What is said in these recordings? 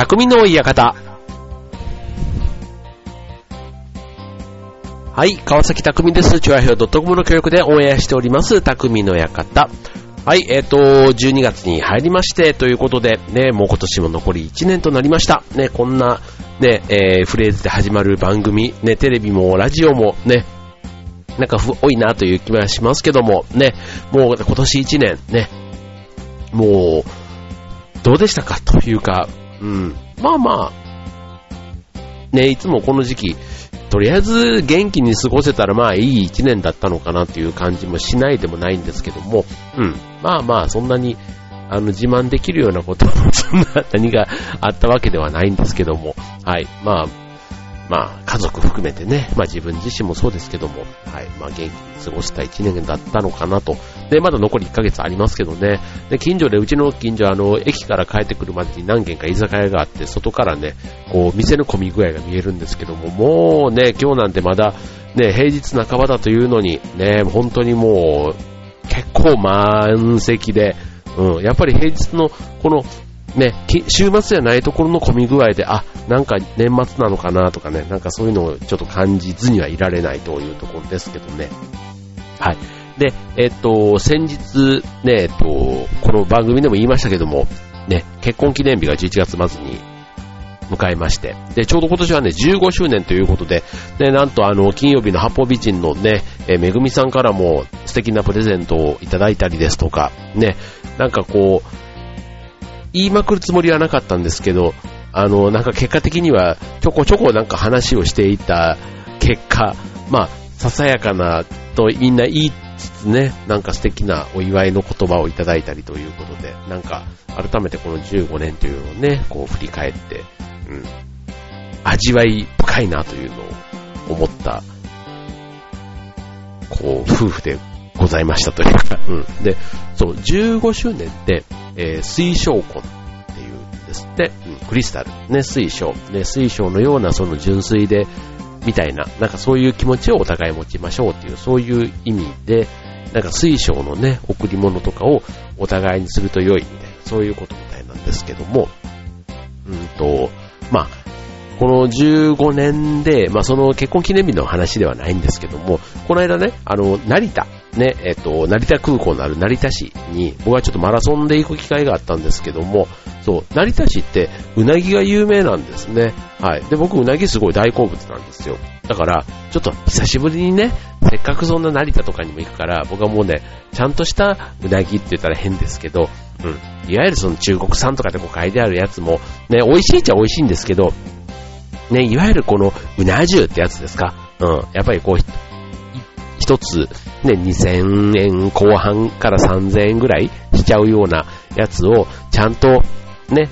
匠の館。はい、川崎匠です。チュアヘオ .com の協力でオンエアしております、匠の館。はい、12月に入りまして、ということで、ね、もう今年も残り1年となりました。ね、こんな、ね、フレーズで始まる番組、ね、テレビもラジオもね、なんか多いなという気はしますけども、ね、もう今年1年、ね、もう、どうでしたかというか、うん、まあまあ、ね、いつもこの時期、とりあえず元気に過ごせたらまあいい一年だったのかなという感じもしないでもないんですけども、うん、まあまあそんなに自慢できるようなことはそんな何があったわけではないんですけども、はい、まあまあ家族含めてね、まあ自分自身もそうですけども、はい、まあ元気に過ごした一年だったのかなと。で、まだ残り1ヶ月ありますけどね。で、近所で、うちの近所駅から帰ってくるまでに何軒か居酒屋があって、外からね、こう、店の混み具合が見えるんですけども、もうね、今日なんてまだ、ね、平日半ばだというのに、ね、本当にもう、結構満席で、うん、やっぱり平日の、この、ね、週末じゃないところの混み具合で、あ、なんか年末なのかなとかね、なんかそういうのをちょっと感じずにはいられないというところですけどね。はい。で、先日、ね、この番組でも言いましたけども、ね、結婚記念日が11月末に迎えまして、で、ちょうど今年はね、15周年ということで、で、なんと金曜日の八方美人のね、めぐみさんからも素敵なプレゼントをいただいたりですとか、ね、なんかこう、言いまくるつもりはなかったんですけど、なんか結果的にはちょこちょこなんか話をしていた結果、まあ、ささやかなとみんな言いつつね、なんか素敵なお祝いの言葉をいただいたりということで、なんか改めてこの15年というのをね、こう振り返って、うん、味わい深いなというのを思った、こう、夫婦でございましたというか、うん。で、そう、15周年って、水晶婚っていうんですって、うん、クリスタル、ね、水晶、ね、水晶のようなその純粋で、みたいな、なんかそういう気持ちをお互い持ちましょうっていう、そういう意味で、なんか水晶のね、贈り物とかをお互いにすると良いみたいな、そういうことみたいなんですけども、まあ、この15年で、まあその結婚記念日の話ではないんですけども、この間ね、成田、ね、成田空港のある成田市に、僕はちょっとマラソンで行く機会があったんですけども、そう、成田市って、うなぎが有名なんですね。はい。で、僕、うなぎすごい大好物なんですよ。だから、ちょっと久しぶりにね、せっかくそんな成田とかにも行くから、僕はもうね、ちゃんとしたうなぎって言ったら変ですけど、うん。いわゆるその中国産とかでこう書いてあるやつも、ね、美味しいっちゃ美味しいんですけど、ね、いわゆるこの、うな重ってやつですか。うん。やっぱりこう、一つ、ね、2000円後半から3000円ぐらいしちゃうようなやつをちゃんとね、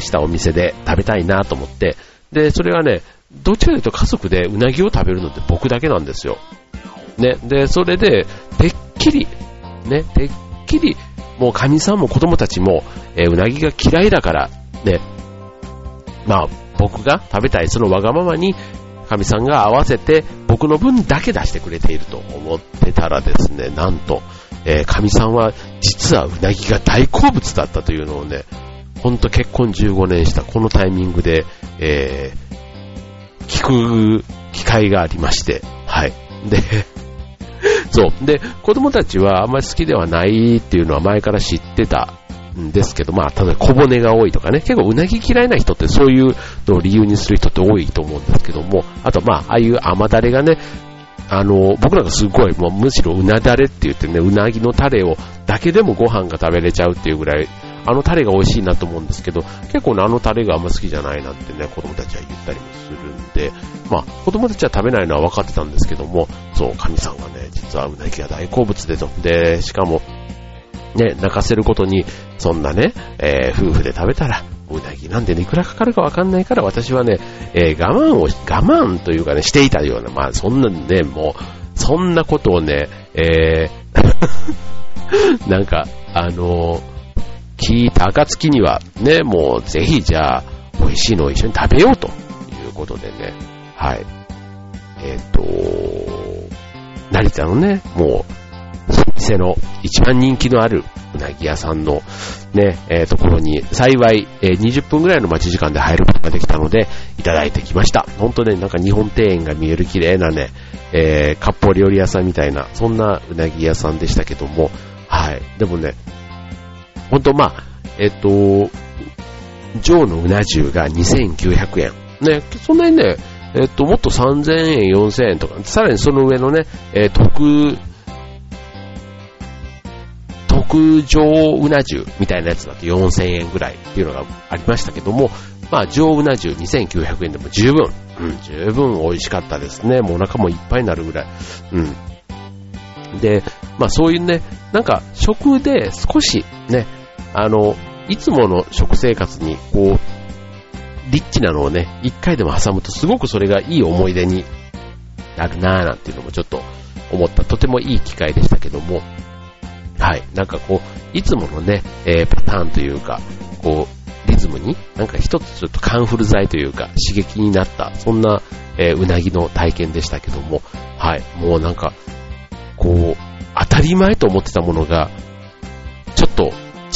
したお店で食べたいなと思って。で、それはね、どっちかというと家族でうなぎを食べるのって僕だけなんですよ。ね、で、それで、てっきり、もう神さんも子供たちも、うなぎが嫌いだから、ね、まあ、僕が食べたいそのわがままに、神さんが合わせて僕の分だけ出してくれていると思ってたらですね、なんと、神さんは実はうなぎが大好物だったというのをね、ほんと結婚15年したこのタイミングで、聞く機会がありまして、はい。で、そう。で、子供たちはあんまり好きではないっていうのは前から知ってたんですけど、まあ、ただ小骨が多いとかね、結構うなぎ嫌いな人ってそういうのを理由にする人って多いと思うんですけども、あとまあ、ああいう甘だれがね、僕なんかすごい、もうむしろうなだれって言ってね、うなぎのタレをだけでもご飯が食べれちゃうっていうぐらい、あのタレが美味しいなと思うんですけど、結構ね、あのタレがあんま好きじゃないなんてね、子供たちは言ったりもするんで、まあ、子供たちは食べないのは分かってたんですけども、そう、神さんがね、実はうなぎが大好物でと。で、しかも、ね、泣かせることに、そんなね、夫婦で食べたら、うなぎなんでね、いくらかかるかわかんないから、私はね、我慢というかね、していたような、まあ、そんなね、もう、そんなことをね、なんか、聞いた暁には、ね、もう、ぜひ、じゃあ、美味しいのを一緒に食べようということでね、はい。成田のね、もう、店の一番人気のあるうなぎ屋さんのね、ところに幸い、20分ぐらいの待ち時間で入ることができたのでいただいてきました。ほんとね、なんか日本庭園が見える綺麗なね、割烹料理屋さんみたいな、そんなうなぎ屋さんでしたけども、はい。でもね、ほんとまあ、上のうな重が2900円。ね、そんなにね、もっと3000円、4000円とか、さらにその上のね、特上うな重みたいなやつだと4000円ぐらいっていうのがありましたけども、まあ、上うな重2900円でも十分、十分美味しかったですね。もうお腹もいっぱいになるぐらい。で、まあそういうね、なんか食で少しね、いつもの食生活にこう、リッチなのをね、一回でも挟むとすごくそれがいい思い出になるなぁなんていうのもちょっと思った、とてもいい機会でしたけども、はい、なんかこう、いつものね、パターンというか、こう、リズムに、なんか一つちょっとカンフル剤というか、刺激になった、そんな、うなぎの体験でしたけども、はい、もうなんか、こう、当たり前と思ってたものが、ちょっと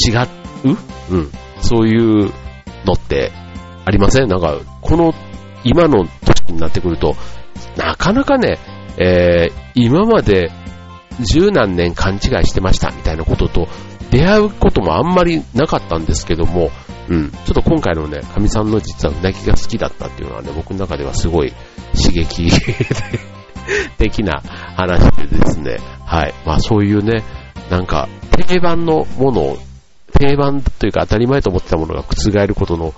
違う？そういうのって、ありません？なんか、この、今の年になってくると、なかなかね、今まで十何年勘違いしてましたみたいなことと出会うこともあんまりなかったんですけども、ちょっと今回のね、かみさんの実はうなぎが好きだったっていうのはね、僕の中ではすごい刺激的な話でですね、はい。まあそういうね、なんか、定番のものを、定番というか当たり前と思ってたものが覆ることの、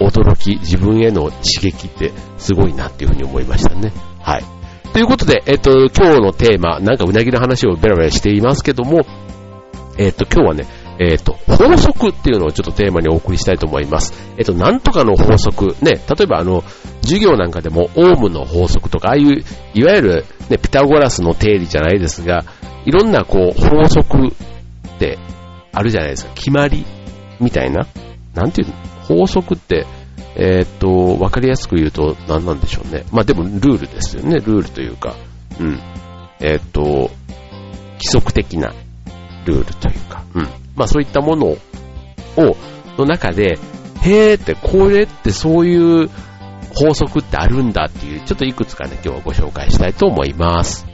驚き、自分への刺激ってすごいなっていうふうに思いましたね。はい。ということで、今日のテーマ、なんかうなぎの話をベラベラしていますけども、今日はね、法則っていうのをちょっとテーマにお送りしたいと思います。なんとかの法則、ね、例えば授業なんかでも、オームの法則とか、ああいう、いわゆる、ね、ピタゴラスの定理じゃないですが、いろんなこう、法則ってあるじゃないですか。決まりみたいな。なんていうの？法則って、わかりやすく言うと何なんでしょうね。まあでもルールですよね。ルールというか、規則的なルールというか、まあそういったものを、の中で、へーって、これってそういう法則ってあるんだっていう、ちょっといくつかね、今日はご紹介したいと思います。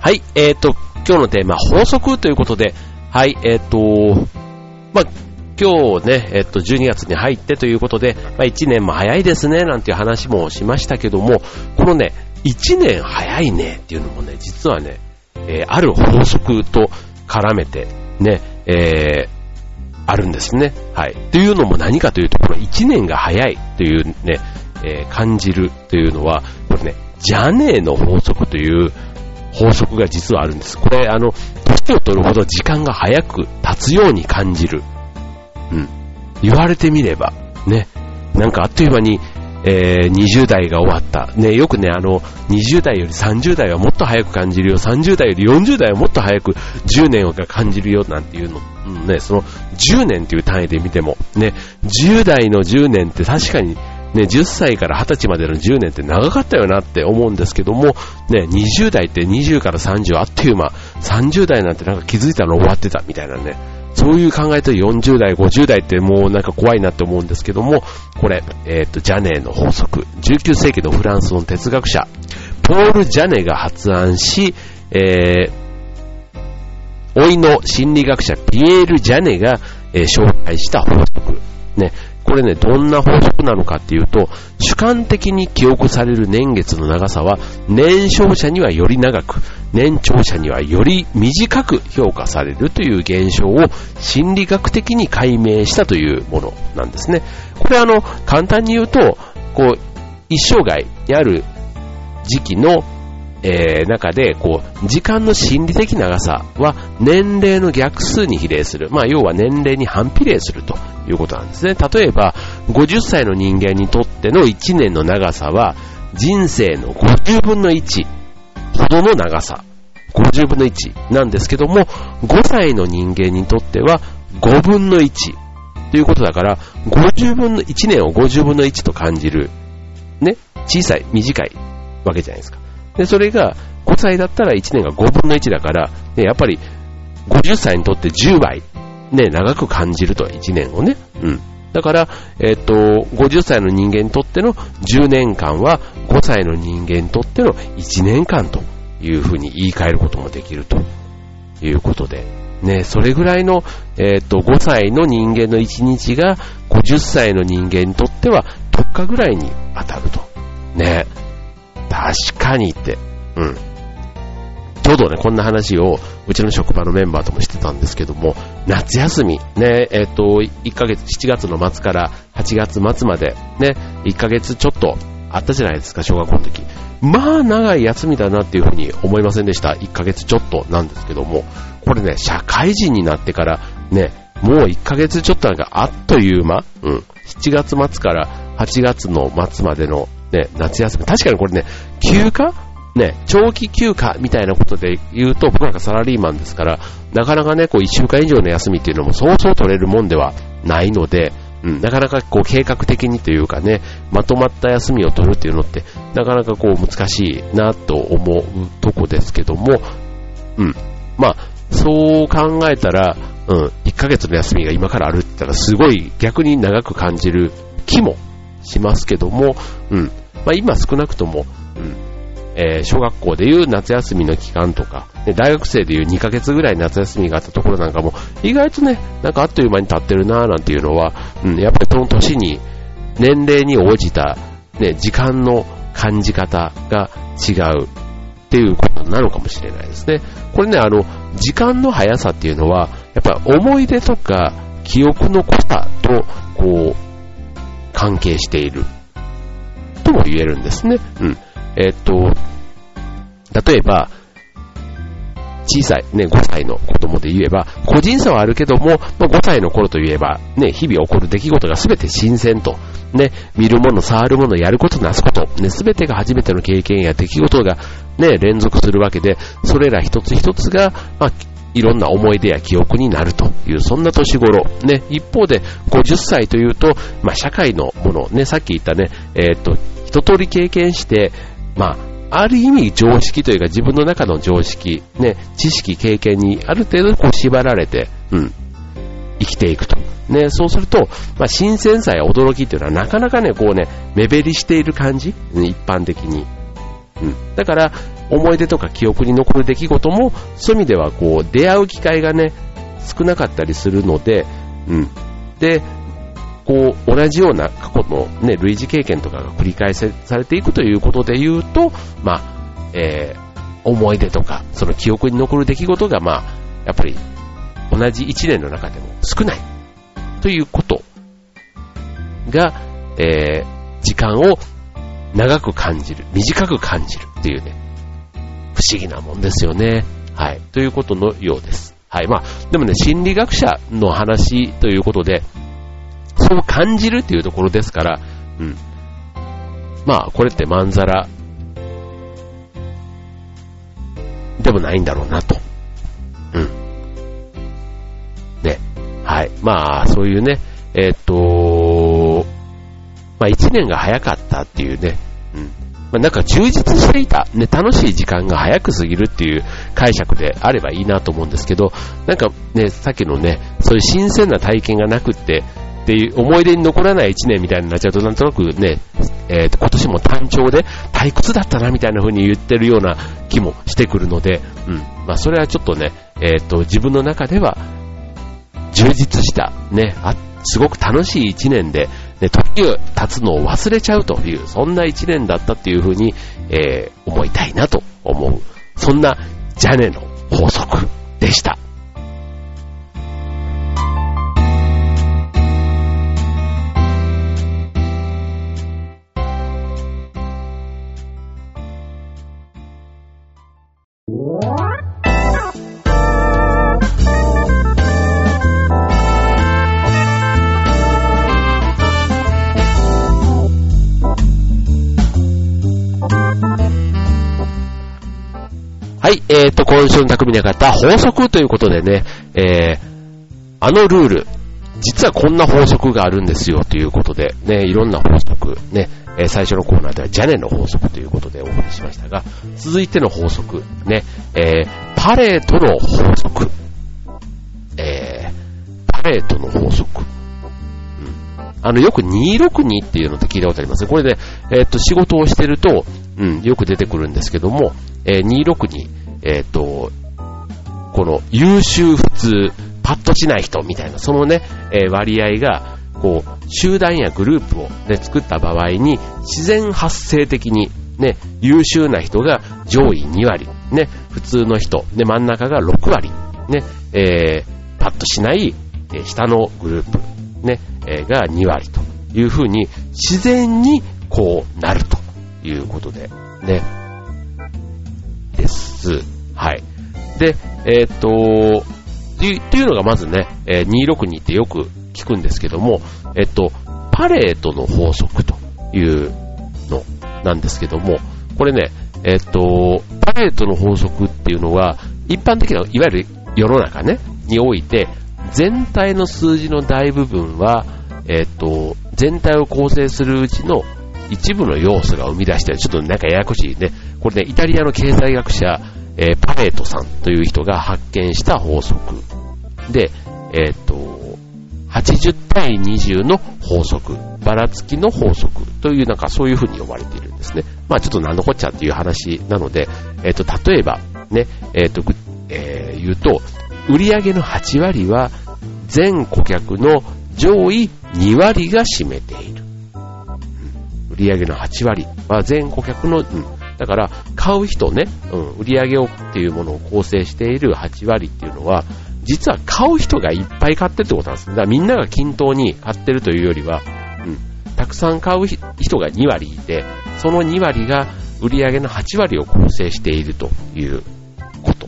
はい、今日のテーマ、法則ということで、はい、まあ、今日ね、12月に入ってということで、まあ、1年も早いですね、なんていう話もしましたけども、このね、1年早いねっていうのもね、実はね、ある法則と絡めてね、あるんですね。はい。というのも何かというと、この1年が早いというね、感じるというのは、これね、じゃねえの法則という、法則が実はあるんです。これ、年を取るほど時間が早く経つように感じる。言われてみれば、ね。なんかあっという間に、20代が終わった。ね、よくね、20代より30代はもっと早く感じるよ。30代より40代はもっと早く10年が感じるよ。なんていうの、ね、その10年という単位で見ても、ね、10代の10年って確かに、ね、10歳から20歳までの10年って長かったよなって思うんですけども、ね、20代って20から30あっという間、30代なんてなんか気づいたの終わってたみたいなね、そういう考えと40代、50代ってもうなんか怖いなって思うんですけども、これ、ジャネーの法則、19世紀のフランスの哲学者、ポール・ジャネが発案し、老いの心理学者ピエール・ジャネが、紹介した法則、ね、これね、どんな法則なのかっていうと、主観的に記憶される年月の長さは、年少者にはより長く、年長者にはより短く評価されるという現象を心理学的に解明したというものなんですね。これ簡単に言うと、こう、一生涯にある時期の、中で、こう、時間の心理的長さは年齢の逆数に比例する。まあ、要は年齢に反比例するということなんですね。例えば、50歳の人間にとっての1年の長さは人生の50分の1ほどの長さ、50分の1なんですけども、5歳の人間にとっては5分の1ということだから、50分の1年を50分の1と感じるね、小さい短いわけじゃないですか。でそれが5歳だったら1年が5分の1だから、ね、やっぱり50歳にとって10倍、ね、長く感じると1年をね、うん、だから、50歳の人間にとっての10年間は5歳の人間にとっての1年間というふうに言い換えることもできるということで、ね、それぐらいの、5歳の人間の1日が50歳の人間にとっては10日ぐらいに当たるとね、確かにって、うん、ちょうどねこんな話をうちの職場のメンバーともしてたんですけども、夏休みね、1ヶ月7月の末から8月末までね1ヶ月ちょっとあったじゃないですか、小学校の時。まあ長い休みだなっていうふうに思いませんでした。1ヶ月ちょっとなんですけども、これね社会人になってからねもう1ヶ月ちょっとなんかあっという間、うん、7月末から8月の末までのね、夏休み、確かにこれね休暇ね、長期休暇みたいなことで言うと、僕なんかサラリーマンですからなかなかねこう1週間以上の休みっていうのもそうそう取れるもんではないので、うん、なかなかこう計画的にというかねまとまった休みを取るっていうのってなかなかこう難しいなと思うとこですけども、うん、まあそう考えたら、うん、1ヶ月の休みが今からあるって言ったらすごい逆に長く感じる気もしますけども、うん、まあ今少なくとも、うん、小学校でいう夏休みの期間とか、ね、大学生でいう2ヶ月ぐらい夏休みがあったところなんかも意外とね、なんかあっという間に経ってるなーなんていうのは、うん、やっぱりその年に年齢に応じた、ね、時間の感じ方が違うっていうことなのかもしれないですね。これね、時間の速さっていうのはやっぱり思い出とか記憶の濃さとこう関係しているとも言えるんですね、うん、例えば小さい、ね、5歳の子供で言えば個人差はあるけども、まあ、5歳の頃といえば、ね、日々起こる出来事が全て新鮮と、ね、見るもの触るものやることなすこと、ね、全てが初めての経験や出来事が、ね、連続するわけで、それら一つ一つが、まあいろんな思い出や記憶になるという、そんな年頃、ね、一方で50歳というと、まあ、社会のもの、ね、さっき言ったね、一通り経験して、まあ、ある意味常識というか自分の中の常識、ね、知識経験にある程度こう縛られて、うん、生きていくと、ね、そうすると、まあ、新鮮さや驚きというのはなかなかね、こうね、目減りしている感じ、一般的に、うん、だから思い出とか記憶に残る出来事もそういう意味ではこう出会う機会がね少なかったりするので、うん、でこう同じような過去の、ね、類似経験とかが繰り返されていくということでいうと、まあ思い出とかその記憶に残る出来事が、まあ、やっぱり同じ1年の中でも少ないということが、時間を長く感じる短く感じるっていうね不思議なもんですよね。はい。ということのようです。はい。まあ、でもね、心理学者の話ということで、そう感じるっていうところですから、うん。まあ、これってまんざらでもないんだろうなと。うん。ね。はい。まあ、そういうね、まあ、一年が早かったっていうね、うん。まあ、なんか充実していた、ね、楽しい時間が早く過ぎるっていう解釈であればいいなと思うんですけど、なんかねさっきのねそういう新鮮な体験がなくってっていう思い出に残らない1年みたいになっちゃうと、なんとなくね、今年も単調で退屈だったなみたいな風に言ってるような気もしてくるので、うん、まあそれはちょっとね、自分の中では充実したね、すごく楽しい1年でね、時が経つのを忘れちゃうというそんな一年だったっていうふうに、思いたいなと思う、そんなジャネの法則でした。今週の匠の方、法則ということでね、あのルール、実はこんな法則があるんですよということで、ね、いろんな法則、ね、最初のコーナーではジャネの法則ということでお送りしましたが、続いての法則、ね、パレートの法則、パレートの法則。よく262っていうのって聞いたことありますね。これで、仕事をしてると、よく出てくるんですけども、262、この優秀普通、パッとしない人みたいな、そのね、割合が、こう、集団やグループを、ね、作った場合に、自然発生的に、ね、優秀な人が上位2割、ね、普通の人、ね、真ん中が6割、ね、パッとしない、下のグループ、ね、が2割というふうに自然にこうなるということでねです。はい。で、というのがまずね、262ってよく聞くんですけども、パレートの法則というのなんですけども、これね、パレートの法則っていうのは一般的ないわゆる世の中ねにおいて全体の数字の大部分は、全体を構成するうちの一部の要素が生み出してる。ちょっとなんかややこしいね。これね、イタリアの経済学者、パレートさんという人が発見した法則で、80対20の法則、ばらつきの法則というなんかそういう風に呼ばれているんですね。まあちょっと何のこっちゃっていう話なので、例えばね、言うと。売上の8割は全顧客の上位2割が占めている。売上の8割は全顧客の、だから買う人ね、売上をっていうものを構成している8割っていうのは、実は買う人がいっぱい買ってるってことなんです。だからみんなが均等に買ってるというよりは、たくさん買う人が2割いて、その2割が売上の8割を構成しているということ。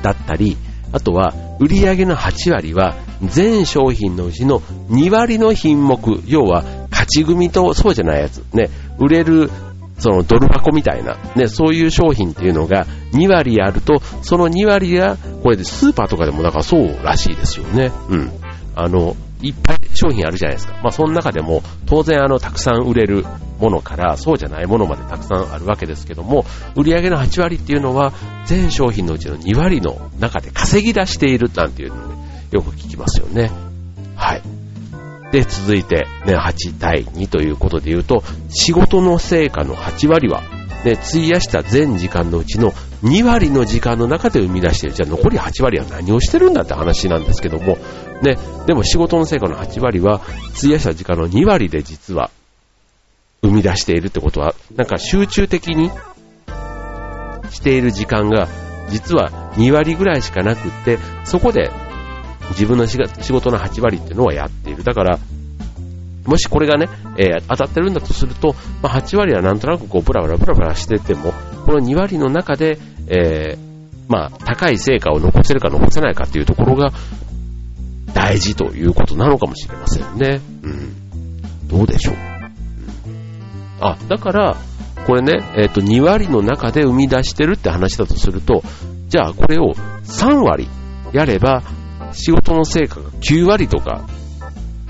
だったり、あとは売上の8割は全商品のうちの2割の品目、要は勝ち組とそうじゃないやつね、売れるそのドル箱みたいなね、そういう商品っていうのが2割あると、その2割がこれでスーパーとかでもだからそうらしいですよね。いっぱい商品あるじゃないですか。まあその中でも当然たくさん売れるものからそうじゃないものまでたくさんあるわけですけども、売上の8割っていうのは全商品のうちの2割の中で稼ぎ出しているなんていうのね、よく聞きますよね。はい。で、続いてね、8対2ということで言うと、仕事の成果の8割はね、費やした全時間のうちの2割の時間の中で生み出している。じゃあ残り8割は何をしてるんだって話なんですけども、ね、でも仕事の成果の8割は費やした時間の2割で実は生み出しているってことは、なんか集中的にしている時間が実は2割ぐらいしかなくって、そこで自分の仕事の8割っていうのはやっている。だからもしこれがね、当たってるんだとすると、まあ、8割はなんとなくこうブラブラブラブラしてても、この2割の中で、まあ高い成果を残せるか残せないかっていうところが大事ということなのかもしれませんね。どうでしょう。だからこれね、2割の中で生み出してるって話だとすると、じゃあこれを3割やれば仕事の成果が9割とか、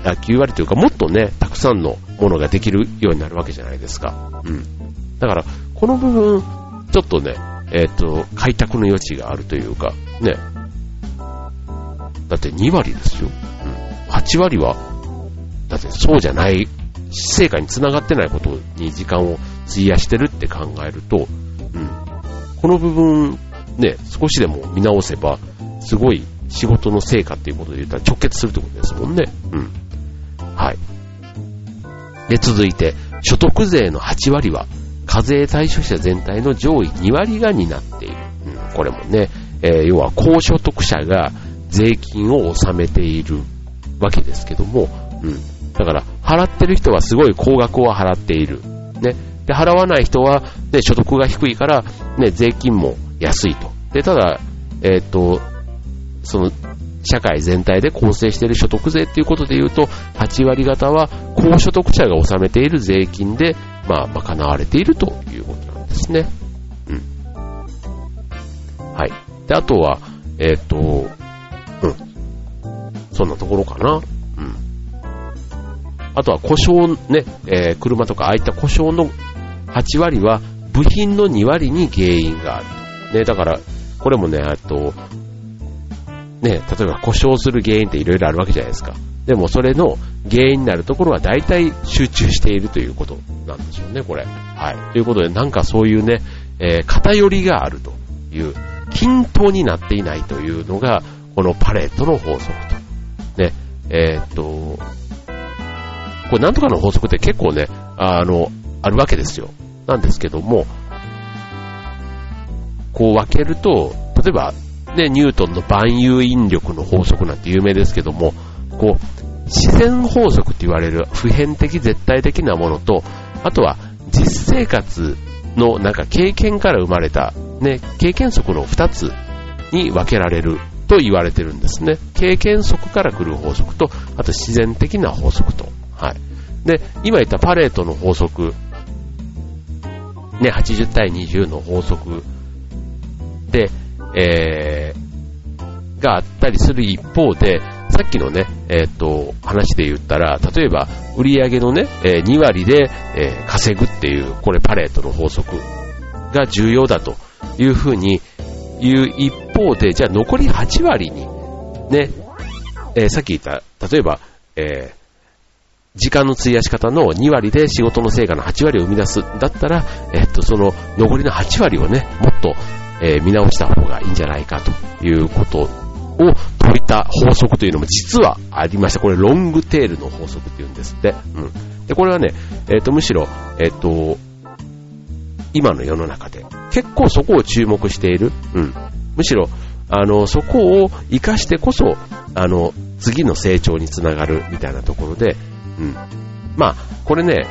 9割というかもっとね、たくさんのものができるようになるわけじゃないですか。だからこの部分ちょっとね、開拓の余地があるというかね。だって2割ですよ。8割はだってそうじゃない、成果につながってないことに時間を費やしてるって考えると、この部分ね、少しでも見直せばすごい仕事の成果っていうことで言ったら直結するってことですもんね。はい。で、続いて、所得税の8割は、課税対象者全体の上位2割が担っている。これもね、要は高所得者が税金を納めているわけですけども、だから、払ってる人はすごい高額を払っている。ね。で、払わない人は、ね、所得が低いから、ね、税金も安いと。で、ただ、その社会全体で構成している所得税っていうことでいうと、8割方は高所得者が納めている税金で、まあ、賄われているということなんですね。はい。で、あとは、そんなところかな。うん。あとは故障ね、車とかああいった故障の8割は部品の2割に原因がある。ね、だから、これもね、ね、例えば故障する原因っていろいろあるわけじゃないですか。でもそれの原因になるところは大体集中しているということなんでしょうね、これ。はい。ということで、なんかそういうね、偏りがあるという、均等になっていないというのが、このパレットの法則と。ね、これなんとかの法則って結構ね、あるわけですよ。なんですけども、こう分けると、例えば、ね、ニュートンの万有引力の法則なんて有名ですけども、こう自然法則と言われる普遍的絶対的なものと、あとは実生活のなんか経験から生まれた、ね、経験則の2つに分けられると言われてるんですね。経験則から来る法則と、あと自然的な法則と、はい。で、今言ったパレートの法則、ね、80対20の法則で、があったりする一方で、さっきのね、話で言ったら、例えば売り上げのね、2割で、稼ぐっていう、これパレートの法則が重要だというふうに言う一方で、じゃあ残り8割にね、さっき言った、例えば、時間の費やし方の2割で仕事の成果の8割を生み出すだったら、その残りの8割をね、もっと見直した方がいいんじゃないかということを説いた法則というのも実はありました。これロングテールの法則っていうんですって。うん、でこれはね、むしろ、今の世の中で結構そこを注目している。うん、むしろそこを生かしてこそ次の成長につながるみたいなところで、うん、まあこれね。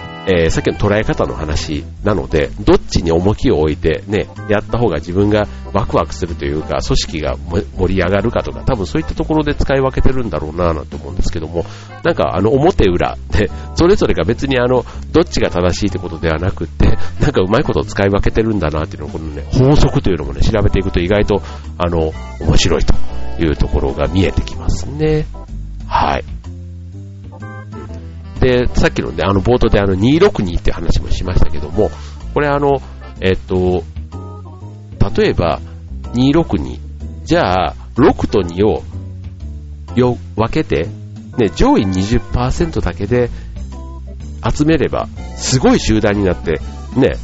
さっきの捉え方の話なので、どっちに重きを置いてね、やった方が自分がワクワクするというか、組織が盛り上がるかとか、多分そういったところで使い分けてるんだろうなぁなんて思うんですけども、なんか表裏で、それぞれが別にどっちが正しいってことではなくって、なんかうまいことを使い分けてるんだなっていうのを、このね、法則というのもね、調べていくと意外と、面白いというところが見えてきますね。はい。で、さっきのね、冒頭で262って話もしましたけども、これ例えば262、じゃあ6と2を分けて、ね、上位 20% だけで集めれば、すごい集団になって、ね、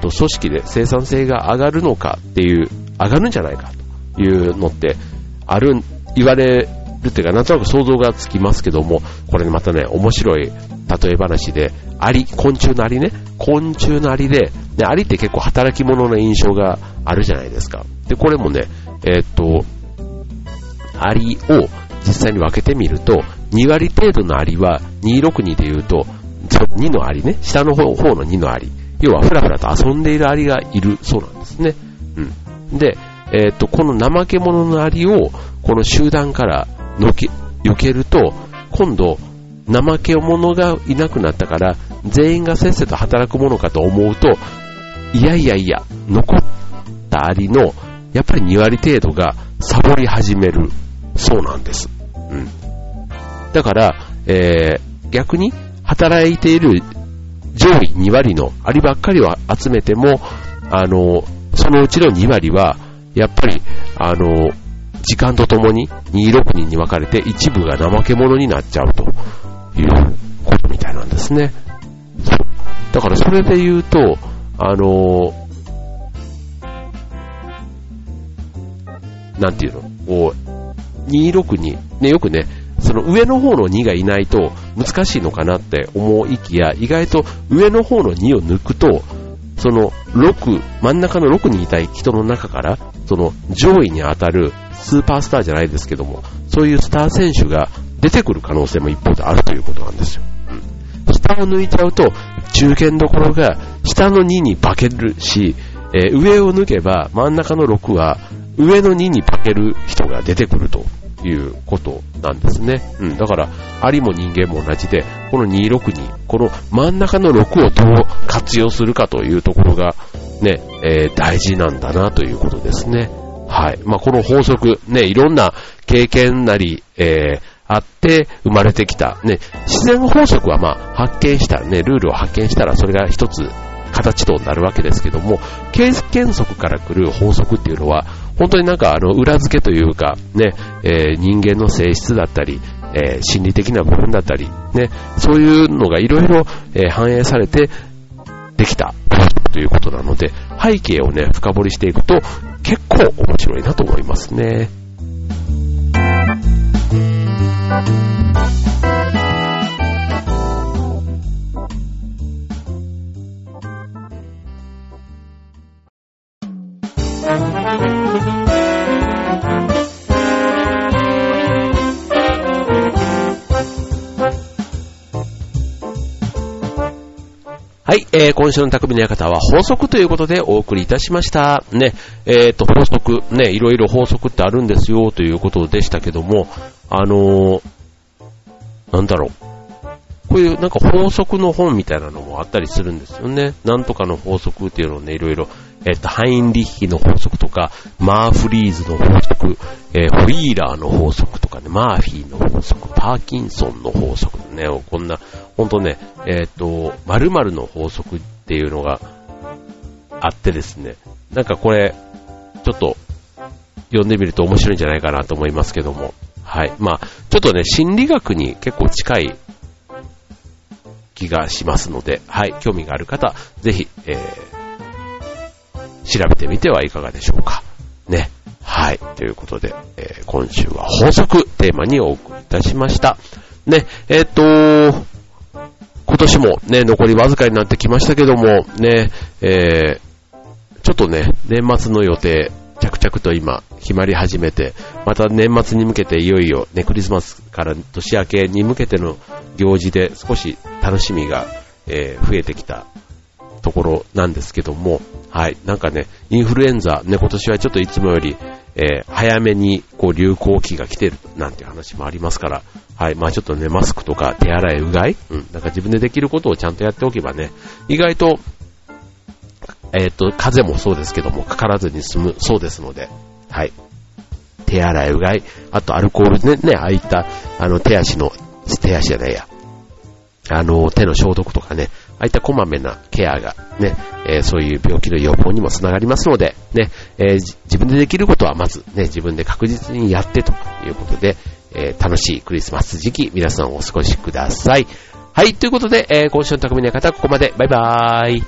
組織で生産性が上がるのかっていう、上がるんじゃないかというのって、言われっていうか、なんとなく想像がつきますけども、これまたね、面白い例え話で、昆虫のアリで、アリって結構働き者の印象があるじゃないですか。で、これもね、アリを実際に分けてみると、2割程度のアリは、262で言うと、2のアリね、下の方の2のアリ、要はふらふらと遊んでいるアリがいるそうなんですね。うん。で、この怠け者のアリを、この集団から、避けると、今度怠け者がいなくなったから全員がせっせと働くものかと思うと、いや残ったアリのやっぱり2割程度がサボり始めるそうなんです。うん、だから、逆に働いている上位2割のアリばっかりを集めても、そのうちの2割はやっぱり時間とともに26人に分かれて一部が怠け者になっちゃうということみたいなんですね。だからそれで言うと、なんていうの、こう262、ね、よくね、その上の方の2がいないと難しいのかなって思いきや、意外と上の方の2を抜くと、その6、真ん中の6にいたい人の中から、その上位に当たるスーパースターじゃないですけども、そういうスター選手が出てくる可能性も一方であるということなんですよ。うん、下を抜いちゃうと中堅どころが下の2に化けるし、上を抜けば真ん中の6は上の2に化ける人が出てくるということなんですね。うん、だからアリも人間も同じで、この262、この真ん中の6をどう活用するかというところがね、大事なんだなということですね。はい。まあ、この法則、ね、いろんな経験なり、あって生まれてきた、ね、自然法則はまあ、発見したらね、ルールを発見したらそれが一つ形となるわけですけども、経験則から来る法則っていうのは、本当になんか裏付けというか、ね、人間の性質だったり、心理的な部分だったり、ね、そういうのがいろいろ反映されてできたということなので、背景をね、深掘りしていくと結構面白いなと思いますね。はい、今週の匠の館は法則ということでお送りいたしました。ね、法則、ね、いろいろ法則ってあるんですよということでしたけども、なんだろう。こういうなんか法則の本みたいなのもあったりするんですよね。なんとかの法則っていうのをね、いろいろ、ハインリッヒの法則とか、マーフリーズの法則、ホイーラーの法則とかね、マーフィーの法則、パーキンソンの法則ね、こんな、ほんとね、〇〇の法則っていうのがあってですね、なんかこれ、ちょっと、読んでみると面白いんじゃないかなと思いますけども、はい。まあ、ちょっとね、心理学に結構近い気がしますので、はい、興味がある方、ぜひ、調べてみてはいかがでしょうか。ね。はい。ということで、今週は法則テーマにお送りいたしました。ね、今年もね、残りわずかになってきましたけども、ね、ちょっとね、年末の予定、着々と今、決まり始めて、また年末に向けていよいよね、クリスマスから年明けに向けての行事で少し楽しみが、増えてきたところなんですけども、はい、なんかね、インフルエンザ、ね、今年はちょっといつもより、早めにこう流行期が来てるなんて話もありますから、はい、まあちょっとね、マスクとか手洗い、うがい、うん、なんか自分でできることをちゃんとやっておけばね、意外と、風邪もそうですけども、かからずに済むそうですので、はい、手洗い、うがい、あとアルコールね、ああいった、手足じゃないや、手の消毒とかね、ああいったこまめなケアがね、そういう病気の予防にもつながりますので、ね、自分でできることはまずね、自分で確実にやってということで、楽しいクリスマス時期、皆さんお過ごしください。はい、ということで、今週の匠の館はここまで。バイバーイ。